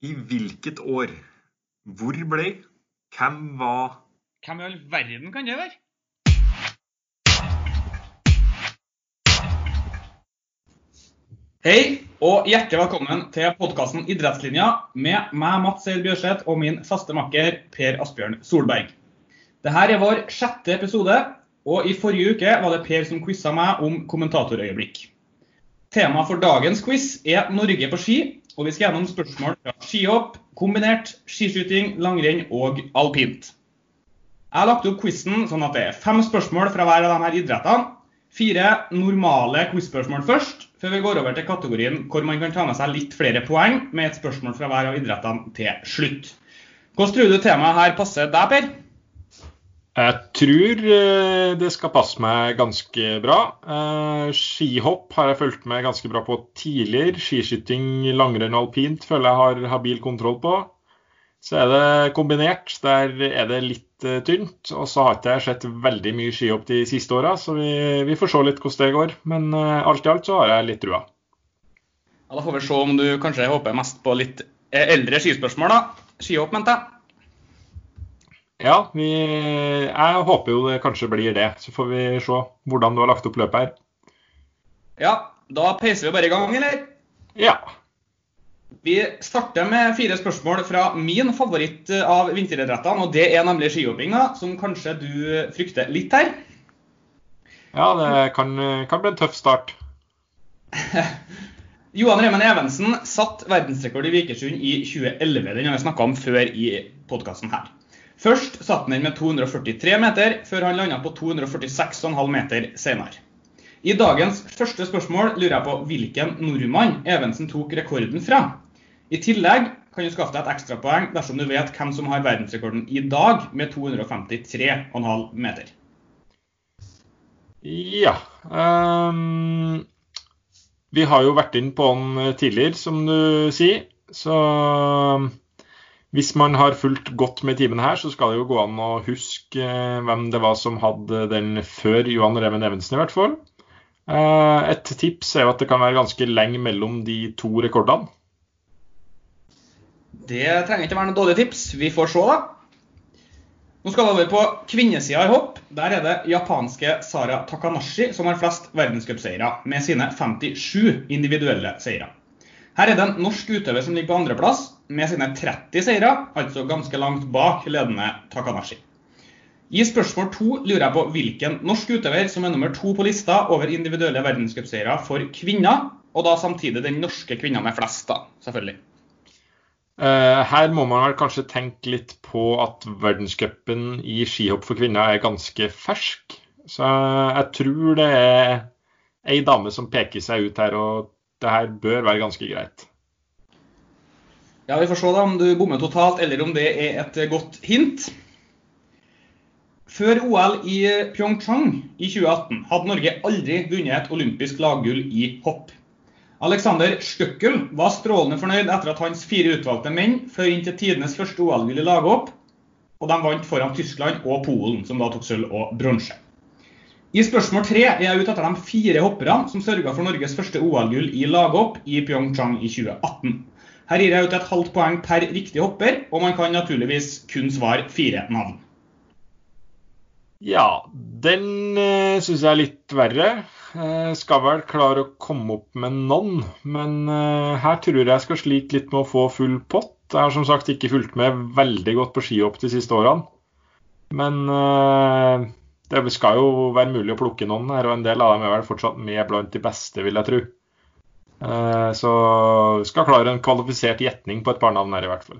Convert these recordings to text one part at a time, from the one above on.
I hvilket år? Hvor ble? Hvem var? Hvem I all verden kan det være? Hei, og hjertelig velkommen til podcasten Idrettslinja med meg, Mats Seil Bjørset, og min faste makker, Per Asbjørn Solberg. Dette vår sjette episode, og I forrige uke var det Per som quizet meg om kommentatorøyeblikk. Tema for dagens quiz Norge på ski, og vi skal gjennom spørsmål fra skihopp, kombinert, skiskyting, langrenn og alpint. Jeg har lagt opp quizen sånn at det 5 spørsmål fra hver av de her idrettene, 4 normale quizspørsmål først, før vi går over til kategorien hvor man kan ta med seg litt flere poeng med et spørsmål fra hver av idrettene til slutt. Hvordan tror du temaet her passer deg, Per? Jeg tror det skal passe meg ganske bra. Skihopp har jeg følt meg ganske bra på tidligere. Skiskyting, langrenn og alpint føler jeg har habil kontroll på. Så det kombinert, der det litt tynt. Og så har ikke jeg sett veldig mye skihopp de siste årene, så vi får se litt hvordan det går. Men alt I alt så har jeg litt trua. Ja, da får vi se om du kanskje håper mest på litt eldre skispørsmål da. Skihopp, mente jeg. Ja, jeg håper jo det kanskje blir det, så får vi se hvordan du har lagt opp løpet her. Ja, da peiser vi bare I gang, eller? Ja. Vi starter med 4 spørsmål fra min favoritt av vinteridrettene, og det nemlig skihoppinga, som kanskje du frykter litt her. Ja, det kan bli en tøff start. Johan Remen-Evensen satt verdensrekord I Vikersund I 2011, den har vi snakket om før I podcasten her. Først satt han med 243 meter, før han landet på 246,5 meter senere. I dagens første spørsmål lurer jeg på hvilken nordmann Evensen tok rekorden fra. I tillegg kan du skaffe deg et ekstra poeng dersom du vet hvem som har verdensrekorden I dag med 253,5 meter. Ja, vi har jo vært inn på den tidligere, som du sier, så... Hvis man har fulgt godt med timen her, så skal det jo gå an å huske hvem det var som hadde den før Johan Remen-Evensen I hvert fall. Et tips jo at det kan være ganske lenge mellom de 2 rekordene. Det trenger ikke være noe dårlig tips. Vi får se da. Nå skal vi over på kvinnesiden I hopp. Der det japanske Sara Takanashi som har flest verdenscupseiere med sine 57 individuelle seire. Her det en norsk utøver som ligger på andreplass, med sine 30 seire, altså ganske langt bak ledende Takanashi. I spørsmål 2 lurer jeg på hvilken norsk utøver som nummer 2 på lista over individuelle verdenscupseiere for kvinner, og da samtidig den norske kvinner med flest da, selvfølgelig. Her må man vel kanskje tenke litt på at verdenscupen I skihopp for kvinner ganske fersk, så jeg tror det en dame som peker seg ut her, og det her bør være ganske greit. Ja, vi får se da om du bommer totalt, eller om det et godt hint. Før OL I Pyeongchang I 2018 hadde Norge aldri vunnet et olympisk laggull I hopp. Alexander Støkkel var strålende fornøyd etter at hans 4 utvalgte menn fløy inn til tidenes første OL-gull I laghopp, og de vant foran Tyskland og Polen, som da tok sølv og bronse. I spørsmål 3 jeg ute etter de 4 hopperne som sørget for Norges første OL-gull I laghopp I Pyeongchang I 2018. Her gir jeg ut et halvt poeng per riktig hopper, og man kan naturligvis kun svare 4 navn. Ja, den synes jeg litt verre. Skal vel klare å komme opp med noen, men her tror jeg skal slike litt med å få full pott. Jeg har som sagt ikke fulgt med veldig godt på skihopp de siste årene, men det skal jo være mulig å plukke noen her, og en del av dem vel fortsatt med blant de beste, vil jeg tro. Så skal klare en kvalifisert gjetning på et par navn her I hvert fall.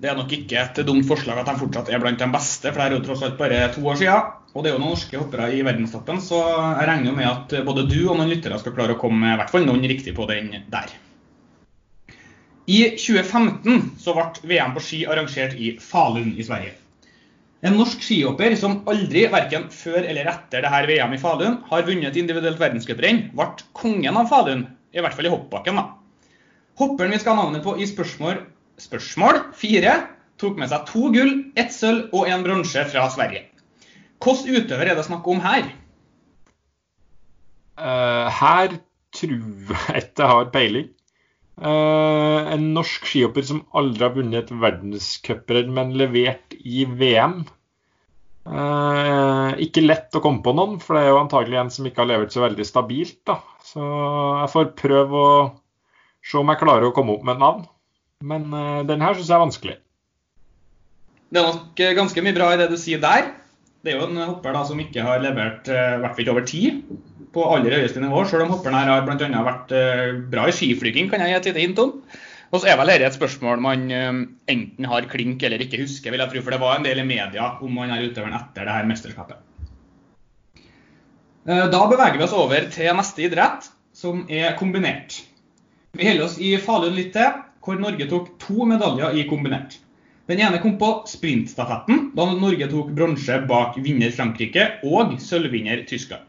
Det nok ikke et dumt forslag at de fortsatt blant de beste, for det jo tross alt bare 2 år siden, og det jo noen norske hoppere I verdenstoppen, så jeg regner med at både du og noen lyttere skal klare å komme I hvert fall noen riktig på den der. I 2015 så ble VM på ski arrangert I Falun I Sverige. En norsk skihopper som aldri, hverken før eller etter dette VM I Falun, har vunnet individuelt verdenscuprenn, ble kongen av Falun, I hvert fall I hoppbakken da. Hopperen vi skal ha navnet på I spørsmål 4 tok med seg 2 gull, 1 sølv og 1 bronse fra Sverige. Hvordan utøver det snakk om her? Her tror jeg at jeg har peiling. En norsk skihopper som aldri har vunnet verdenscuper, men levert I VM. Ikke lett å komme på noen, for det jo antagelig en som ikke har levert så veldig stabilt da. Så jeg får prøve å se om jeg klarer å komme opp med et navn. Men den her synes jeg vanskelig. Det nok ganske mye bra I det du sier der. Det jo en hopper da, som ikke har levert hvertfall over 10 på aller høyeste nivå, selv om hopperne her har blant annet vært bra I skiflyging, kan jeg gi et lite hint om. Og så vel dette et spørsmål man enten har klink eller ikke husker, vil jeg tro, for det var en del I media om man utøveren etter det her mesterskapet. Da beveger vi oss over til neste idrett, som kombinert. Vi holder oss I Falun litt til, hvor Norge tok 2 medaljer I kombinert. Den ene kom på sprintstafetten, da Norge tok bronse bak vinner Frankrike og sølvvinner Tyskland.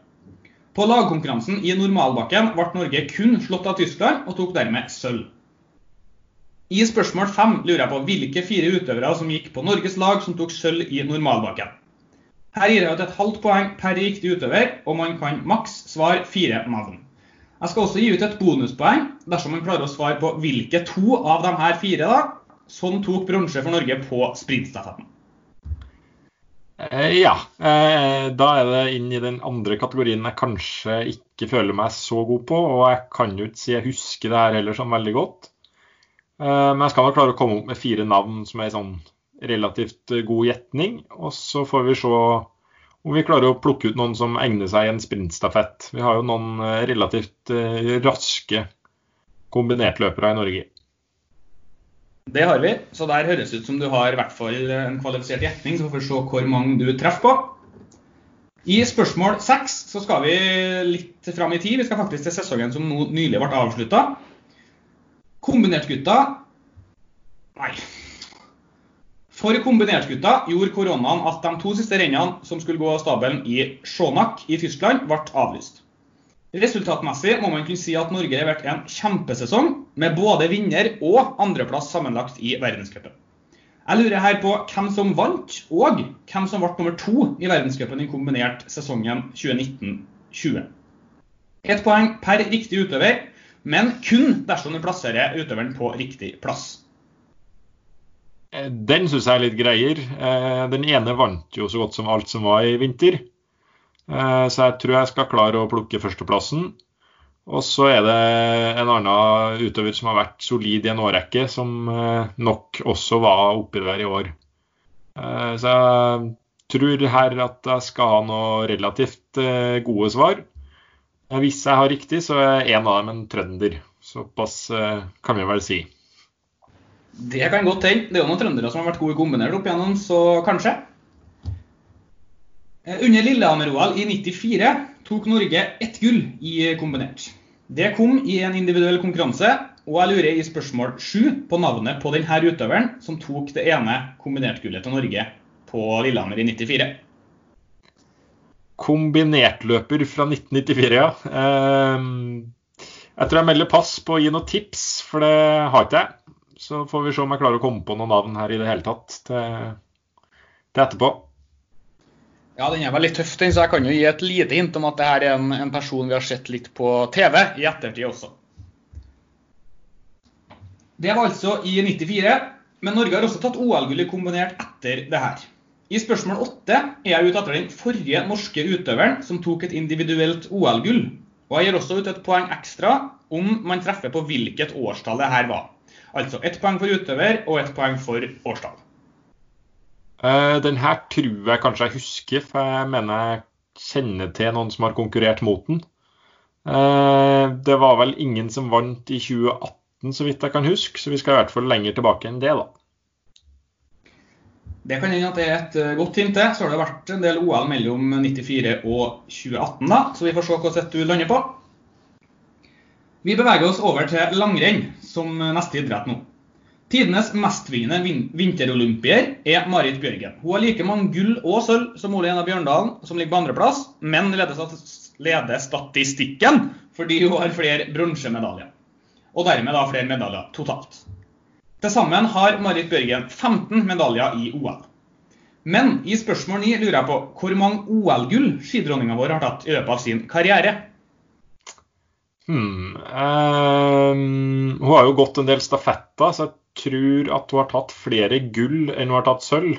På lagkonkurransen I normalbakken ble Norge kun slått av Tyskland og tok dermed sølv. I spørsmål 5 lurer jeg på hvilke 4 utøvere som gikk på Norges lag som tok sølv I normalbakken. Her gir jeg ut et halvt poeng per riktig utøver, og man kan maks svare 4 navn. Jeg skal også gi ut et bonuspoeng dersom man klarer å svare på hvilke 2 av de her 4 da, som tok bronse for Norge på sprintstafetten. Ja, da det inn I den andre kategorien jeg kanskje ikke føler meg så god på, og jeg kan jo ikke si jeg husker det her heller sånn veldig godt. Men jeg skal nok klare å komme opp med 4 navn som sånn relativt god gjetning, og så får vi se om vi klarer å plukke ut noen som egner seg I en sprintstafett. Vi har jo noen relativt raske kombinertløpere I Norge. Det har vi, så der høres ut som du har I hvert fall en kvalifisert gjetning, så får vi se hvor mange du treffer på. I spørsmål 6 så skal vi litt frem I tid, vi skal faktisk til sesongen som nylig ble avsluttet. Kombinertgutta, nei. For kombinertgutta gjorde koronaen at de 2 siste rennene som skulle gå av stabelen I Schonach I Tyskland ble avlyst. Resultatmessig må man kunne si at Norge har vært en kjempesesong med både vinner og andreplass sammenlagt I verdenscupen. Jeg lurer her på hvem som vant og hvem som ble nummer 2 I verdenscupen I kombinert sesongen 2019-20. Et poeng per riktig utøver, men kun dersom du plasserer utøveren på riktig plass. Den synes jeg litt greier. Den ene vant jo så godt som alt som var I vinter. Så jeg tror jeg skal klare å plukke førsteplassen. Og så det en annen utøver som har vært solid I en årrekke, som nok også var oppe der I år. Så jeg tror her at jeg skal ha noe relativt gode svar. Hvis jeg har riktig, så en av dem en trønder. Såpass kan vi vel si. Det kan godt til. Det jo noen trøndere som har vært gode kombinert opp igjennom, så kanskje. Under Lillehammer-OL I 94 tok Norge 1 gull I kombinert. Det kom I en individuell konkurranse, og jeg lurer I spørsmål 7 på navnet på denne utøveren som tok det ene kombinertgullet til Norge på Lillehammer I 94. Kombinertløper fra 1994, ja. Jeg tror jeg melder pass på å gi noen tips, for det har ikke jeg. Så får vi se om jeg klarer å komme på noen navn her I det hele tatt til etterpå. Ja, den vel litt tøff, så jeg kan jo gi et lite hint om at det her en person vi har sett litt på TV I ettertid også. Det var altså I 94, men Norge har også tatt OL-gull kombinert etter det her. I spørsmål 8 jeg ute etter den forrige norske utøveren som tok et individuelt OL-gull, og jeg gir også ut et poeng ekstra om man treffer på hvilket årstall det her var. Altså et poeng for utøver og et poeng for årstall. Den her tror jeg kanskje jeg husker, for jeg mener jeg kjenner til noen som har konkurrert mot den. Det var vel ingen som vant I 2018, så vidt jeg kan huske, så vi skal I hvert fall lenger tilbake enn det da. Det kan hende at det et godt hint til, så har det vært en del OL mellom 94 og 2018 da, så vi får se hva sett du lander på. Vi beveger oss over til langrenn som neste idrett nå. Tidenes mestvinnende vinterolympier Marit Bjørgen. Hun har like mange gull og sølv som Ole Einar Bjørndalen, som ligger på andreplass, men leder statistikken fordi hun har flere bronsemedaljer. Og dermed da flere medaljer totalt. Tilsammen har Marit Bjørgen 15 medaljer I OL. Men I spørsmål 9 lurer jeg på hvor mange OL-gull skidronningen vår har tatt I løpet av sin karriere. Hun har jo gått en del stafetta, så jeg tror at hun har tatt flere gull enn hun har tatt sølv.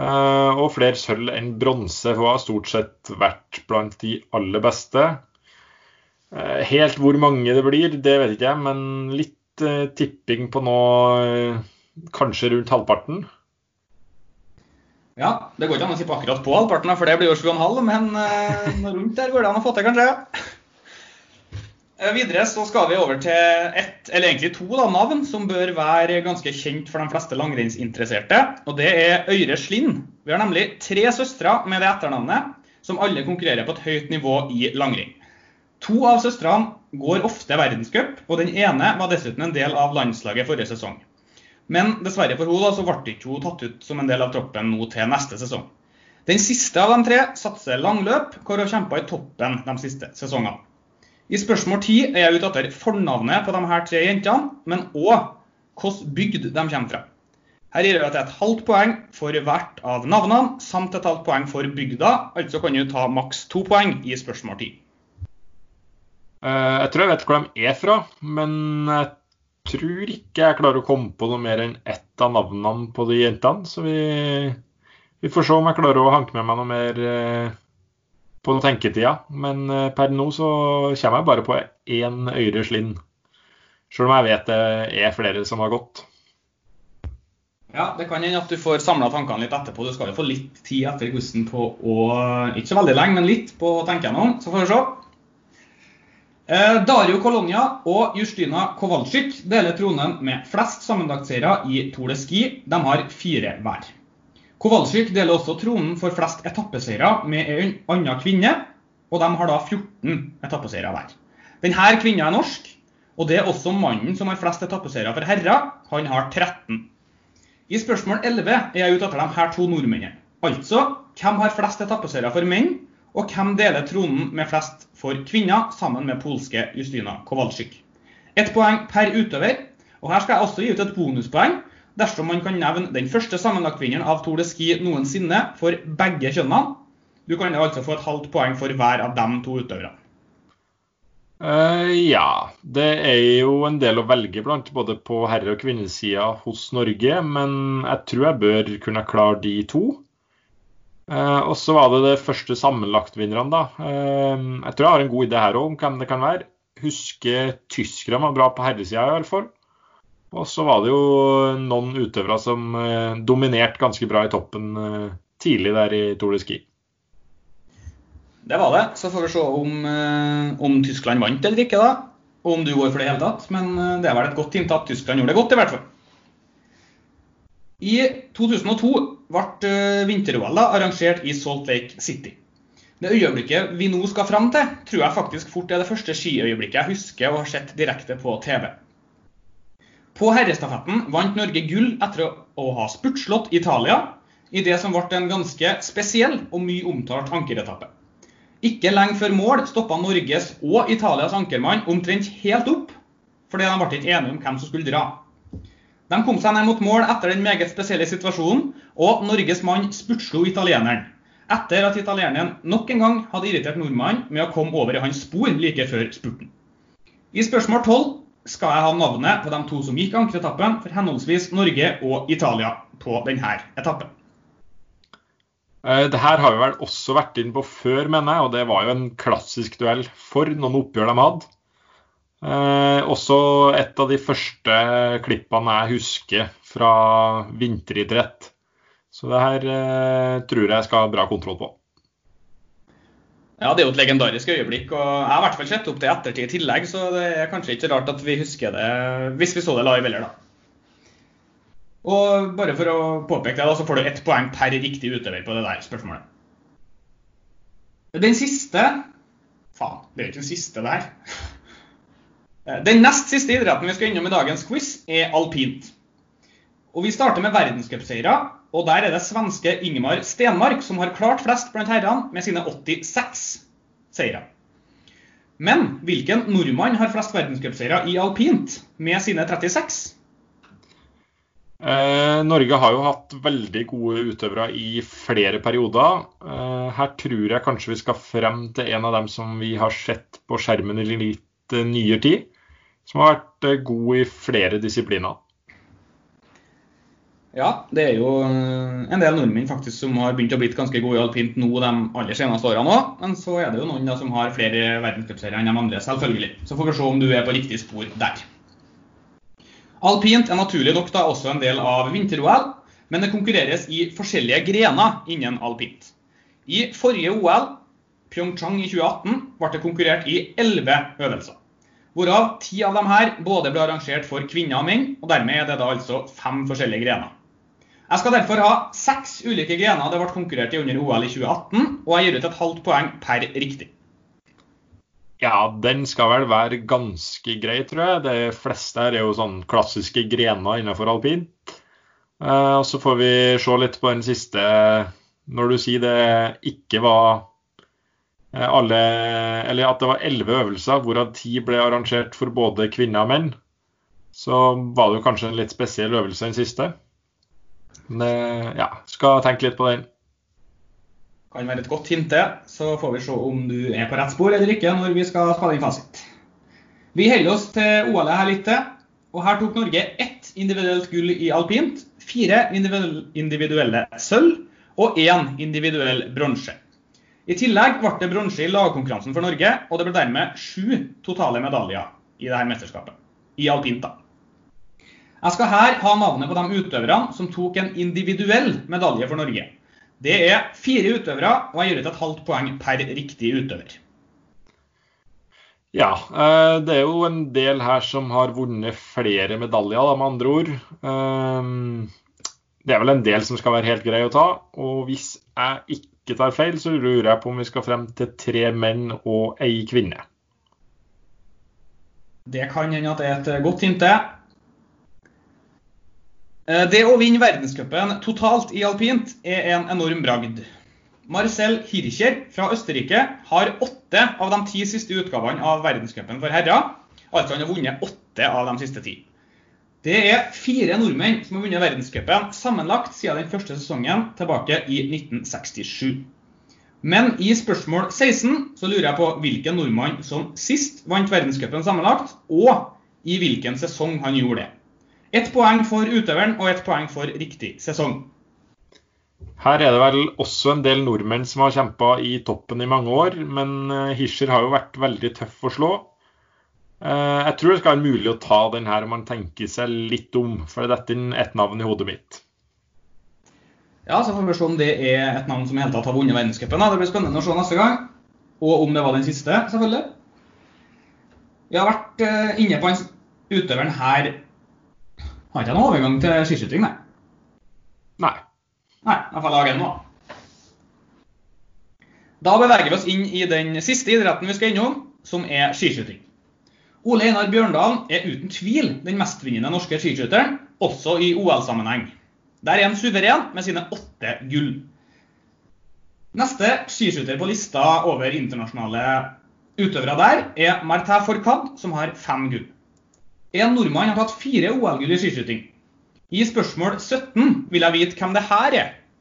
Og flere sølv enn bronse. Hun har stort sett vært blant de aller beste. Helt hvor mange det blir, det vet ikke jeg, men litt tipping på nå, kanskje rundt halvparten. Ja, det går ikke an å tippe akkurat på halvparten, for det blir jo 7,5, men rundt der går det an å få til, kanskje. Videre så skal vi over til ett, eller egentlig to da, navn som bør være ganske kjent for de fleste langrennsinteresserte, og det Øyre Slind. Vi har nemlig tre søstre med det etternavnet, som alle konkurrerer på et høyt nivå i langrenn. To av søstrene går ofte verdenscup, og den ene var dessuten en del av landslaget forrige sesong. Men dessverre for henne da, så ble det ikke hun tatt ut som en del av troppen nå til neste sesong. Den siste av de tre satser langløp, hvor hun kjempet i toppen de siste sesongene. I spørsmål 10 jeg ute etter fornavnet på de her tre jentene, men også hvordan bygd de kommer fra. Her gir jeg et halvt poeng for hvert av navnene, samt et halvt poeng for bygda, altså kan du ta maks 2 poeng i spørsmål 10. Jeg tror jeg vet hvor de fra, men jeg tror ikke jeg klarer å komme på noe mer enn ett av navnene på de jentene, så vi får se om jeg klarer å hanke med meg noe mer... på tenketida, men per nå så kommer jeg bare på en Øyre Slind, selv om jeg vet det flere som har gått. Ja, det kan hende at du får samlet tankene litt etterpå. Du skal jo få litt tid etter gusten på å, ikke så veldig lenge, men litt på å tenke noe, så får vi se. Dario Kolonia og Justyna Kowalski deler tronen med flest sammenlagtseiere i Tour de Ski. De har 4 hver. Kowalczyk deler også tronen for flest etappeseiere med en annen kvinne, og de har da 14 etappeseiere hver. Denne kvinnen norsk, og det også mannen som har flest etappeseiere for herrer, han har 13. I spørsmål 11 jeg ute etter de her to nordmennene. Altså, hvem har flest etappeseiere for menn, og hvem deler tronen med flest for kvinner, sammen med polske Justyna Kowalczyk. 1 poeng per utøver, og her skal jeg også gi ut et bonuspoeng, dersom man kan nevne den første sammenlagtvinneren av Tour de Ski noensinne for begge kjønnene. Du kan altså få et halvt poeng for hver av de to utøverne. Ja, det jo en del å velge blant, både på herre- og kvinnesiden hos Norge, men jeg tror jeg bør kunne klare de to. Og så var det første sammenlagtvinneren da. Jeg tror jeg har en god idé her om hvem det kan være. Husker tyskerne var bra på herresiden i hvert fall. Og så var det jo noen utøvere som dominerte ganske bra i toppen tidlig der i Tour de Ski. Det var det. Så får vi se om Tyskland vant eller ikke da. Og om du går for det hele tatt. Men det var vel et godt hint at Tyskland gjorde det godt i hvert fall. I 2002 ble vinter-OL arrangert i Salt Lake City. Det øyeblikket vi nå skal frem til, tror jeg faktisk fort det første skiøyeblikket jeg husker og har sett direkte på TV. På herrestafetten vant Norge gull etter å ha spurtslått Italia i det som ble en ganske spesiell og mye omtalt ankeretappe. Ikke lenge før mål stoppet Norges og Italias ankermann omtrent helt opp, fordi de ble ikke enige om hvem som skulle dra. De kom seg ned mot mål etter den meget spesielle situasjonen, og Norges mann spurtslo italieneren, etter at italieneren nok en gang hadde irritert nordmannen med å komme over i hans spor like før spurten. I spørsmål 12 skal jeg ha navnet på de to som gikk ankeretappen for henholdsvis Norge og Italia på denne etappen. Dette har vi vel også vært inn på før, mener jeg, og det var jo en klassisk duell for noen oppgjør de hadde. Også et av de første klippene jeg husker fra vinteridrett. Så det her tror jeg skal ha bra kontroll på. Ja, det jo et legendarisk øyeblikk, og jeg har i hvert fall sett opp det ettertid i tillegg, så det kanskje ikke rart at vi husker det, hvis vi så det live eller da. Og bare for å påpeke det da, så får du 1 poeng per riktig utøver på det der spørsmålet. Den siste, faen, det jo ikke den siste der. Den nest siste idretten vi skal innom i dagens quiz alpint. Og vi starter med verdenscupseiere. Og der det svenske Ingemar Stenmark som har klart flest blant herrene med sine 86 seire. Men hvilken nordmann har flest verdenscupseire i alpint med sine 36? Norge har jo hatt veldig gode utøvere i flere perioder. Her tror jeg kanskje vi skal frem til en av dem som vi har sett på skjermen i litt nyere tid, som har vært god I flere disipliner. Ja, det jo en del nordmenn faktisk som har begynt å bli ganske gode I alpint nå de aller seneste årene også, men så det jo noen da, som har flere verdenscupserier enn de andre selvfølgelig. Så får vi se om du på riktig spor der. Alpint naturlig nok da også en del av vinter-OL, men det konkurreres I forskjellige grener innen alpint. I forrige OL, Pyeongchang I 2018, ble det konkurrert i 11 øvelser. Hvorav 10 av dem her både ble arrangert for kvinner og menn, og dermed det da altså 5 forskjellige grener. Jeg skal derfor ha 6 ulike grener det ble konkurrert I under OL I 2018, og jeg gir ut et halvt poeng per riktig. Ja, den skal vel være ganske grei, tror jeg. De fleste her jo sånn klassiske grener innenfor alpin. Og så får vi se litt på den siste, når du sier det ikke var alle, eller at det var 11 øvelser, hvorav 10 ble arrangert for både kvinner og menn, så var det jo kanskje en litt spesiell øvelse den siste. Men ja, skal tenke litt på den. Kan være et godt hint, så får vi se om du på rett spor eller ikke når vi skal spille inn fasit. Vi holder oss til OL her litt, og her tok Norge 1 individuelt gull I alpint, 4 individuelle sølv og 1 individuell bronse. I tillegg ble det bronse I lagkonkurransen for Norge, og det ble dermed 7 totale medaljer I dette mesterskapet, I alpint da. Jeg skal her ha navnet på de utøverne som tok en individuell medalje for Norge. Det 4 utøvere, og jeg gir ut et halvt poeng per riktig utøver. Ja, det jo en del her som har vunnet flere medaljer da, med andre ord. Det vel en del som skal være helt grei å ta, og hvis jeg ikke tar feil, så lurer jeg på om vi skal frem til 3 menn og 1 kvinne. Det kan hende at det et godt hint. Det å vinne verdenscupen totalt I alpint en enorm bragd. Marcel Hirscher fra Østerrike har 8 av de 10 siste utgavene av verdenscupen for herrer, altså han har vunnet 8 av de siste 10. Det 4 nordmenn som har vunnet verdenscupen sammenlagt siden den første sesongen tilbake I 1967. Men I spørsmål 16 så lurer jeg på hvilken nordmann som sist vant verdenscupen sammenlagt, og I hvilken sesong han gjorde det. 1 poeng for utøveren og 1 poeng for riktig sesong. Her det vel også en del nordmenn som har kjempet I toppen I mange år, men Hirscher har jo vært veldig tøff å slå. Jeg tror det skal være mulig å ta den her om man tenker seg litt om, for dette et navn I hodet mitt. Ja, så får vi se om det et navn som I hele tatt har vunnet verdenscupen. Det blir spennende å se neste gang, og om det var den siste, selvfølgelig. Vi har vært inne på en utøveren her. Har ikke noen overgang til skiskyting, nei? Nei. Nei, I hvert fall har jeg nå. Da beveger vi oss inn I den siste idretten vi skal innom, som skiskyting. Ole Einar Bjørndalen uten tvil den mestvinnende norske skiskytteren, også I OL-sammenheng. Der han suveren med sine 8 gull. Neste skiskytter på lista over internasjonale utøvere der Martin Fourcade, som har 5 gull. En nordmann har tatt 4 OL-gull I skiskyting. I spørsmål 17 vil jeg vite hvem det her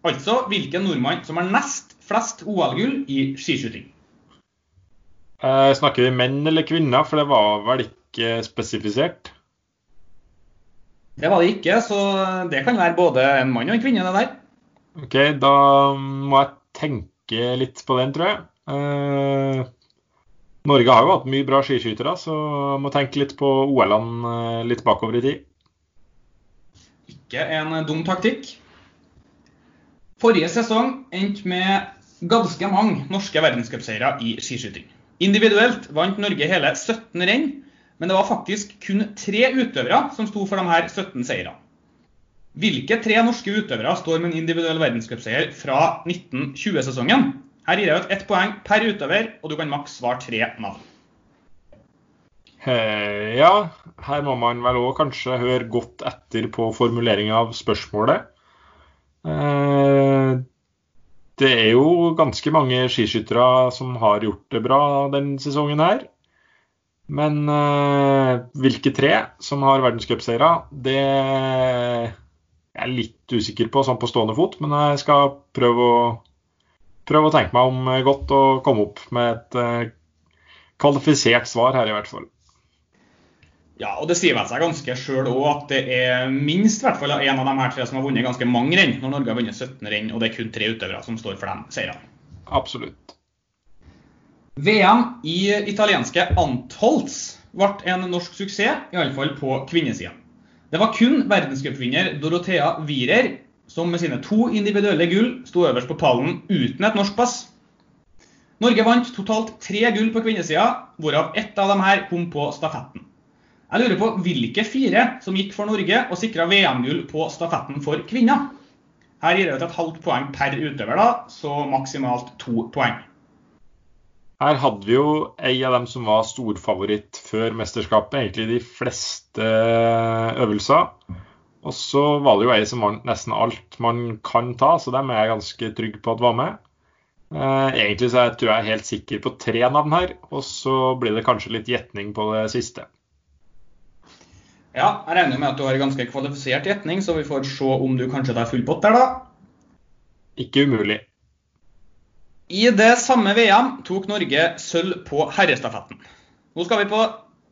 altså hvilken nordmann som har nest flest OL-gull I skiskyting. Snakker vi menn eller kvinner, for det var vel ikke spesifisert? Det var det ikke, så det kan være både en mann og en kvinne det der. Ok, da må jeg tenke litt på den, tror jeg. Norge har jo hatt mye bra skiskytere, så jeg må tenke litt på OL-ene litt bakover I tid. Ikke en dum taktikk. Forrige sesong endte med ganske mange norske verdenscupseiere I skiskyting. Individuelt vant Norge hele 17 renn, men det var faktisk kun 3 utøvere som stod for de her 17 seirene. Hvilke 3 norske utøvere står med en individuell verdenscupseier fra 1920-sesongen? Her gir jeg ut 1 poeng per utøver, og du kan maks svare 3 navn. Ja, her må man vel også kanskje høre godt etter på formuleringen av spørsmålet. Det jo ganske mange skiskyttere som har gjort det bra den sesongen her. Men hvilke 3 som har verdenscupseiere, det jeg litt usikker på, sånn på stående fot. Men jeg skal prøve å tenke meg om godt og komme opp med et kvalifisert svar her I hvert fall. Ja, og det sier vel seg ganske selv også at det minst i hvert fall en av de her tre som har vunnet ganske mange renn, når Norge har vunnet 17 renn, og det kun 3 utøvere som står for dem, sier han. Absolutt. VM I italienske Antolts ble en norsk suksess, I alle fall på kvinnesiden. Det var kun verdenscupvinner Dorotea Wierer, som med sine 2 individuelle gull stod øverst på pallen uten et norsk pass. Norge vant totalt 3 gull på kvinnesiden, hvorav ett av dem her kom på stafetten. Jeg lurer på hvilke 4 som gikk for Norge og sikret VM-gull på stafetten for kvinner. Her gir det et halvt poeng per utøver da, så maksimalt 2 poeng. Her hadde vi jo en av dem som var storfavoritt før mesterskapet, egentlig de fleste øvelser. Og så var det jo en som var nesten alt man kan ta, så dem jeg ganske trygg på at var med. Egentlig så tror jeg helt sikker på 3 navn her, og så blir det kanskje litt gjetning på det siste. Ja, jeg regner med at du har ganske kvalifisert gjetning, så vi får se om du kanskje tar full pott der da. Ikke umulig. I det samme VM tok Norge sølv på herrestafetten. Nå skal vi på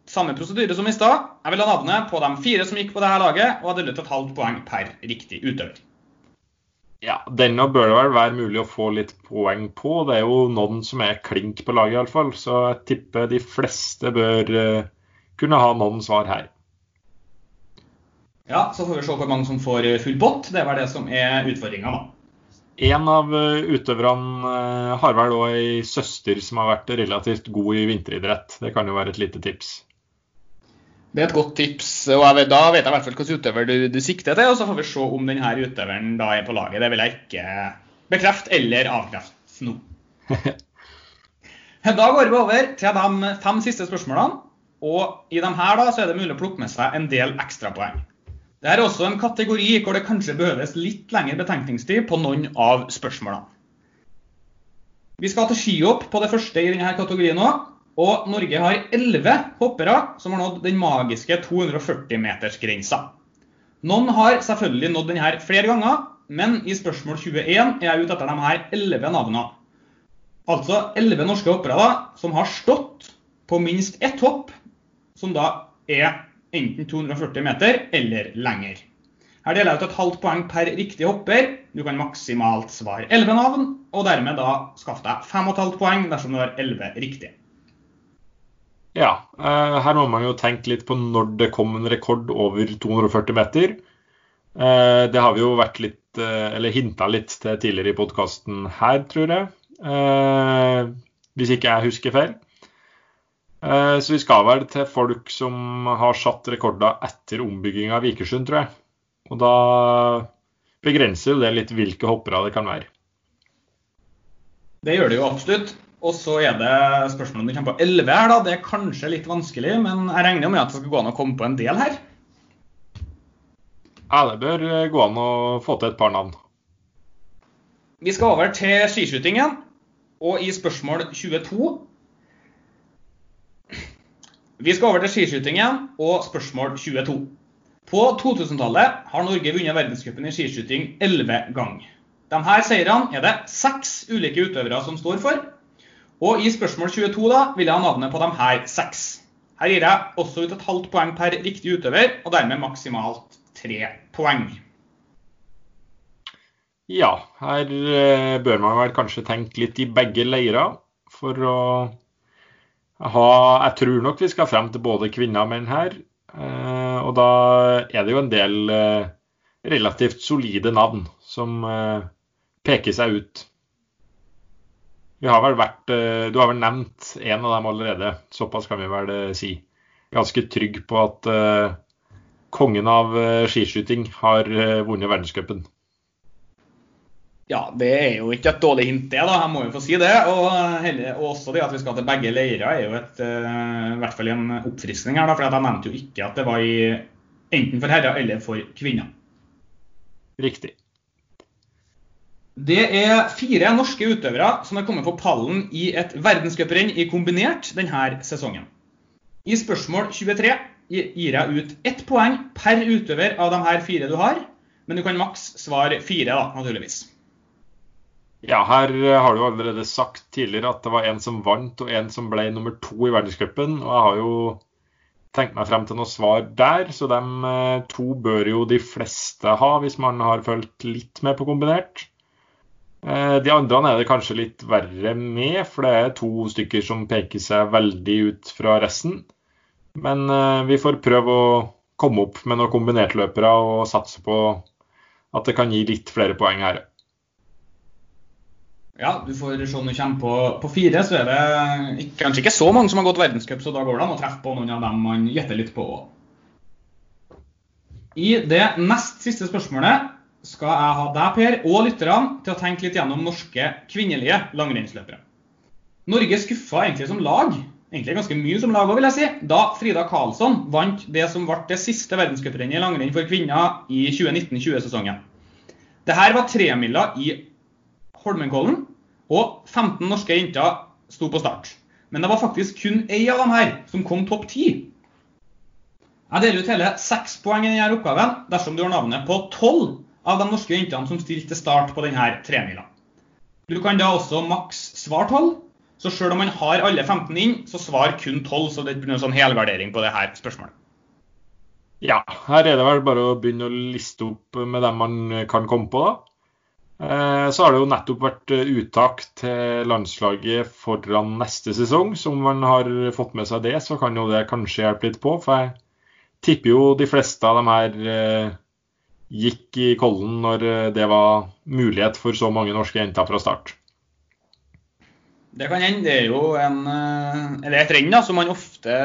samme prosedyre som I stad. Jeg vil ha navnet på de 4 som gikk på dette laget, og hadde løtt et halvt poeng per riktig utøver. Ja, denne bør det vel være mulig å få litt poeng på. Det jo noen som klink på laget I alle fall, så jeg tipper de fleste bør kunne ha noen svar her. Ja, så får vi se hvor mange som får full pott. Det var det som utfordringen da. En av utøverne har vel også en søster som har vært relativt god I vinteridrett. Det kan jo være et lite tips. Det et godt tips, og da vet jeg I hvert fall hvilken utøver du sikter til, og så får vi se om denne utøveren da på laget. Det vil jeg ikke bekrefte eller avkrefte nå. Da går vi over til de 5 siste spørsmålene, og I de her da, så det mulig å plukke med seg en del ekstra poeng. Det også en kategori hvor det kanskje behøves litt lengre betenkningstid på noen av spørsmålene. Vi skal til skihopp på det første I denne kategorien nå, og Norge har 11 hoppere som har nådd den magiske 240 meters grensa. Noen har selvfølgelig nådd denne flere ganger, men I spørsmål 21 jeg ute etter de her 11 navnene. Altså 11 norske hoppere da, som har stått på minst ett hopp, som da enten 240 meter eller lenger. Her deler jeg ut et halvt poeng per riktig hopper. Du kan maksimalt svare 11 navn, og dermed da skaffer jeg 5,5 poeng dersom du har 11 riktig. Ja, her må man jo tenke litt på når det kom en rekord over 240 meter. Det har vi jo vært litt, eller hintet litt til tidligere I podcasten her, tror jeg. Hvis ikke jeg husker feil. Så vi skal vel til folk som har satt rekorder etter ombyggingen av Vikersund, tror jeg. Og da begrenser det litt hvilke hoppere det kan være. Det gjør det jo absolutt. Og så det spørsmålet om du kommer på 11 her da. Det kanskje litt vanskelig, men jeg regner med at det skal gå an å komme på en del her. Ja, det bør gå an å få til et par navn. Vi skal over til skiskytingen, og I spørsmål 22... Vi skal over til skiskytingen og spørsmål 22. På 2000-tallet har Norge vunnet verdenscupen I skiskyting 11 ganger. De her seirene det 6 ulike utøvere som står for. Og I spørsmål 22 da, vil jeg ha navnet på de her 6. Her gir jeg også ut et halvt poeng per riktig utøver, og dermed maksimalt 3 poeng. Ja, her bør man vel kanskje tenke litt I begge leirer for å... Jeg tror nok vi skal frem til både kvinner og menn her, og da det jo en del relativt solide navn som peker seg ut. Du har vel nevnt en av dem allerede, såpass kan vi vel si. Ganske trygg på at kongen av skiskyting har vunnet verdenscupen. Ja, det jo ikke et dårlig hint det da, jeg må jo få si det, og også det at vi skal til begge leirer jo I hvert fall en oppfriskning her da, for jeg nevnte jo ikke at det var enten for herrer eller for kvinner. Riktig. Det 4 norske utøvere som har kommet på pallen I et verdenscuprenn I kombinert denne sesongen. I spørsmål 23 gir jeg ut 1 poeng per utøver av de her 4 du har, men du kan maks svare 4 da, naturligvis. Ja, her har du allerede sagt tidligere at det var en som vant og en som ble nummer 2 I verdenscupen, og jeg har jo tenkt meg frem til noen svar der, så de to bør jo de fleste ha hvis man har følt litt med på kombinert. De andre det kanskje litt verre med, for det to stykker som peker seg veldig ut fra resten. Men vi får prøve å komme opp med noen kombinertløpere og satse på at det kan gi litt flere poeng her. Ja, du får se når du kommer på fire, så det kanskje ikke så mange som har gått verdenscup, så da går det an å treffe på noen av dem man gjetter litt på. I det nest siste spørsmålet skal jeg ha deg, Per, og lytterne til å tenke litt gjennom norske kvinnelige langrennsløpere. Norge skuffet egentlig som lag, egentlig ganske mye som lag også, vil jeg si, da Frida Karlsson vant det som ble det siste verdenscuprennet i langrenn for kvinner i 2019-20-sesongen. Dette var 3 miler i Holmenkollen, og 15 norske jenter sto på start. Men det var faktisk kun en av dem her som kom topp 10. Jeg deler ut hele 6 poeng I denne oppgaven, dersom du har navnet på 12 av de norske jentene som stilte start på denne 3-mila. Du kan da også maks svare 12, så selv om man har alle 15 inn, så svar kun 12, så det blir en sånn helverdering på dette spørsmålet. Ja, her det vel bare å begynne å liste opp med dem man kan komme på da. Så har det jo nettopp vært uttak til landslaget foran neste sesong, så om man har fått med seg det, så kan jo det kanskje hjelpe litt på, for jeg tipper jo de fleste av dem her gikk I kollen når det var mulighet for så mange norske jenter fra start. Det kan hende, det jo et renn da, som man ofte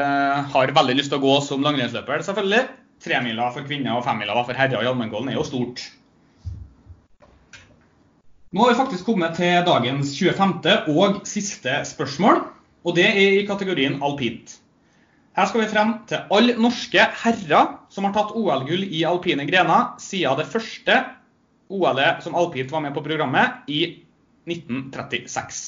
har veldig lyst til å gå som langrennsløper, selvfølgelig. 3 miler for kvinner og 5 miler for herrer I Holmenkollen jo stort. Nå har vi faktisk kommet til dagens 25. og siste spørsmål, og det I kategorien alpint. Her skal vi frem til alle norske herrer som har tatt OL-gull I alpine grener siden det første OL-et som alpint var med på programmet I 1936.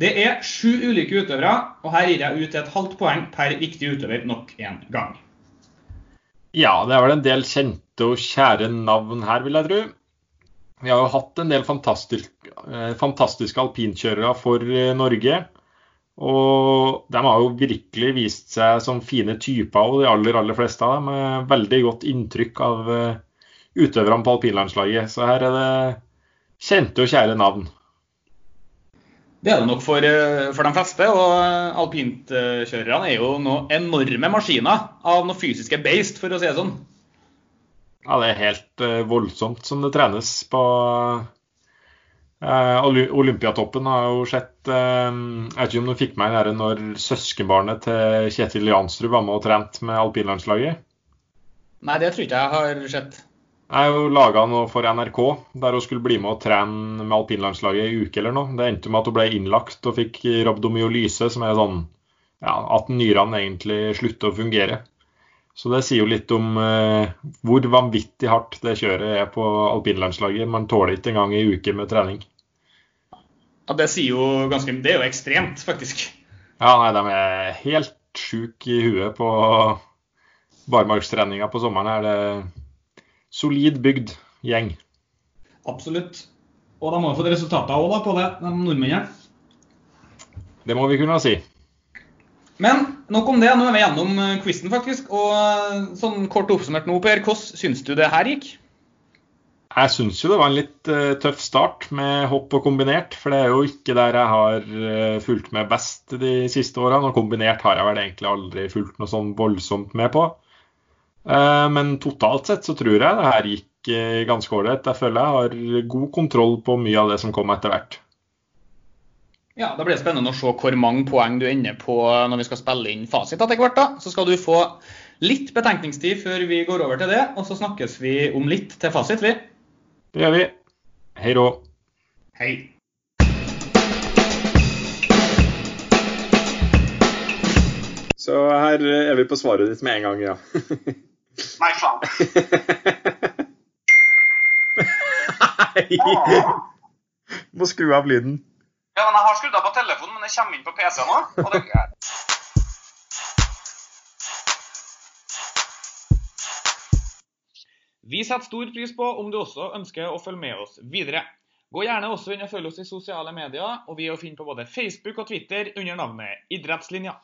Det 7 ulike utøvere, og her gir jeg ut et halvt poeng per riktig utøver nok en gang. Ja, det vel en del kjente og kjære navn her, vil jeg tro. Vi har jo hatt en del fantastiske alpinkjørere for Norge, og de har jo virkelig vist seg som fine typer, og de aller fleste av dem har veldig godt inntrykk av utøverne på alpinlandslaget. Så her det kjente og kjære navn. Det det nok for de fleste, og alpinkjørerne jo noen enorme maskiner av noen fysiske beist, for å si det sånn. Ja, det helt voldsomt som det trenes på. Olympiatoppen har jo sett, jeg vet ikke om du fikk meg der når søskenbarnet til Kjetil Jansrud var med og trent med alpinlandslaget. Nei, det tror jeg ikke jeg har sett. Jeg har jo laget noe for NRK, der hun skulle bli med og trene med alpinlandslaget I uke eller noe. Det endte med at hun ble innlagt og fikk rabdomyolyse, som sånn, ja, at nyrene egentlig slutter å fungere. Så det sier jo litt om hvor vanvittig hardt det kjøret på alpinlandslaget. Man tåler ikke engang I uke med trening. Ja, det sier jo ganske, det jo ekstremt faktisk. Ja, nei, de helt syk I huet på barmarkstreninga på sommeren. Det solid bygd gjeng. Absolutt. Og de må jo få resultater også da, på det, de nordmennene. Det må vi kunne si. Men nok om det, nå vi gjennom quizen faktisk, og sånn kort oppsummert nå, Per, hvordan synes du det her gikk? Jeg synes jo det var en litt tøff start med hopp og kombinert, for det jo ikke der jeg har fulgt med best de siste årene, og kombinert har jeg vel egentlig aldri fulgt noe sånn voldsomt med på. Men totalt sett så tror jeg det her gikk ganske ordentlig. Jeg føler jeg har god kontroll på mye av det som kom etter hvert. Ja, da blir det spennende å se hvor mange poeng du ender på når vi skal spille inn fasit etter hvert da. Så skal du få litt betenkningstid før vi går over til det, og så snakkes vi om litt til fasit, vi. Det gjør vi. Hei da. Hei. Så her vi på svaret ditt med en gang, ja. Nei, faen. Nei. Må skru av lyden. Ja, men jeg har skrudd av på telefonen, men jeg kommer inn på PC nå, og det Vi setter stor pris på om du også ønsker å følge med oss videre. Gå gjerne også inn og følge oss I sosiale medier, og vi å finne på både Facebook og Twitter under navnet Idrettslinja.